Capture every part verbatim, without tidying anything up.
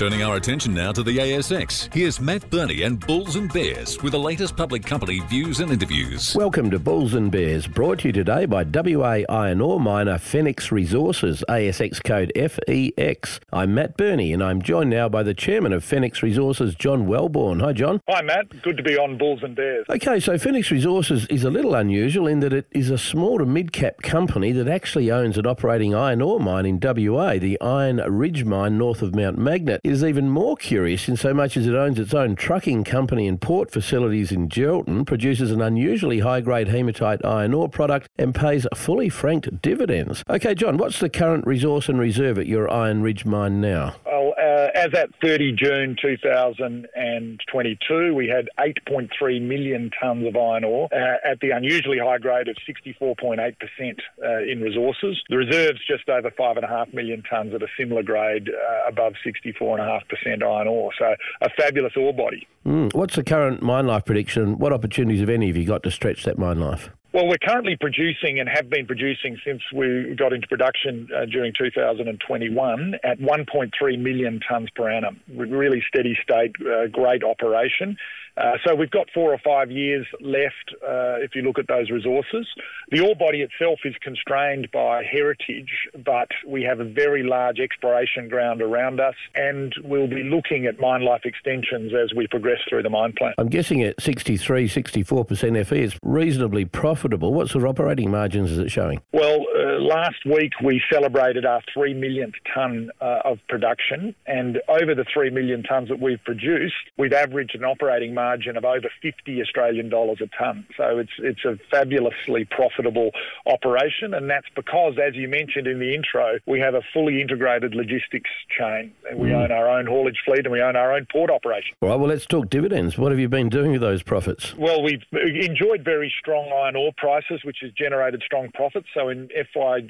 Turning our attention now to the A S X, here's Matt Birney and Bulls and Bears with the latest public company views and interviews. Welcome to Bulls and Bears, brought to you today by W A Iron Ore Miner Fenix Resources, A S X code F E X. I'm Matt Birney and I'm joined now by the chairman of Fenix Resources, John Welborn. Hi, John. Hi, Matt. Good to be on Bulls and Bears. Okay, so Fenix Resources is a little unusual in that it is a small to mid-cap company that actually owns an operating iron ore mine in W A, the Iron Ridge Mine north of Mount Magnet. Is even more curious in so much as it owns its own trucking company and port facilities in Geraldton, produces an unusually high-grade hematite iron ore product and pays fully franked dividends. Okay, John, what's the current resource and reserve at your Iron Ridge mine now? Well, uh, as at thirty June two thousand twenty-two, we had eight point three million tonnes of iron ore uh, at the unusually high grade of sixty-four point eight percent uh, in resources. The reserve's just over five point five million tonnes at a similar grade uh, above sixty-four point eight percent. half percent iron ore, so a fabulous ore body. Mm. What's the current mine life prediction? What opportunities, if any, have you got to stretch that mine life? Well, we're currently producing and have been producing since we got into production uh, during two thousand twenty-one at one point three million tonnes per annum. Really steady state, uh, great operation. Uh, so we've got four or five years left uh, if you look at those resources. The ore body itself is constrained by heritage, but we have a very large exploration ground around us and we'll be looking at mine life extensions as we progress through the mine plan. I'm guessing at sixty-three, sixty-four percent F E, it's reasonably profitable. What sort of operating margins is it showing? Well, uh, last week we celebrated our three millionth tonne uh, of production, and over the three million tonnes that we've produced, we've averaged an operating margin of over fifty Australian dollars a tonne. So it's it's a fabulously profitable operation, and that's because, as you mentioned in the intro, we have a fully integrated logistics chain. And we mm. own our own haulage fleet and we own our own port operation. All right, well, let's talk dividends. What have you been doing with those profits? Well, we've enjoyed very strong iron ore prices, which has generated strong profits. So in F Y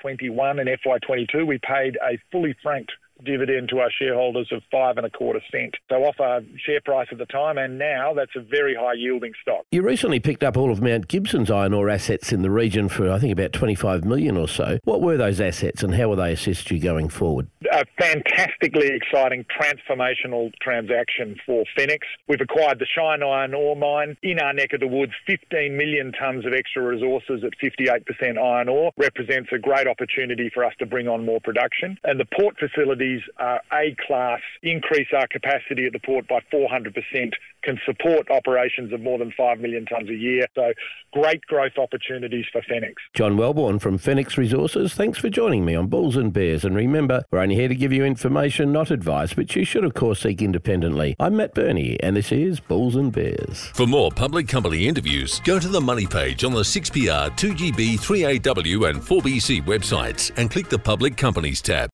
twenty-one and F Y twenty-two, we paid a fully franked dividend to our shareholders of five and a quarter cent. So off our share price at the time, and now that's a very high yielding stock. You recently picked up all of Mount Gibson's iron ore assets in the region for I think about twenty-five million or so. What were those assets and how will they assist you going forward? A fantastically exciting transformational transaction for Fenix. We've acquired the Shine Iron Ore Mine in our neck of the woods. fifteen million tonnes of extra resources at fifty-eight percent iron ore represents a great opportunity for us to bring on more production. And the port facility are A-class, increase our capacity at the port by four hundred percent, can support operations of more than five million tonnes a year. So great growth opportunities for Fenix. John Welborn from Fenix Resources, thanks for joining me on Bulls and Bears. And remember, we're only here to give you information, not advice, which you should, of course, seek independently. I'm Matt Birney, and this is Bulls and Bears. For more public company interviews, go to the Money page on the six P R, two G B, three A W and four B C websites and click the Public Companies tab.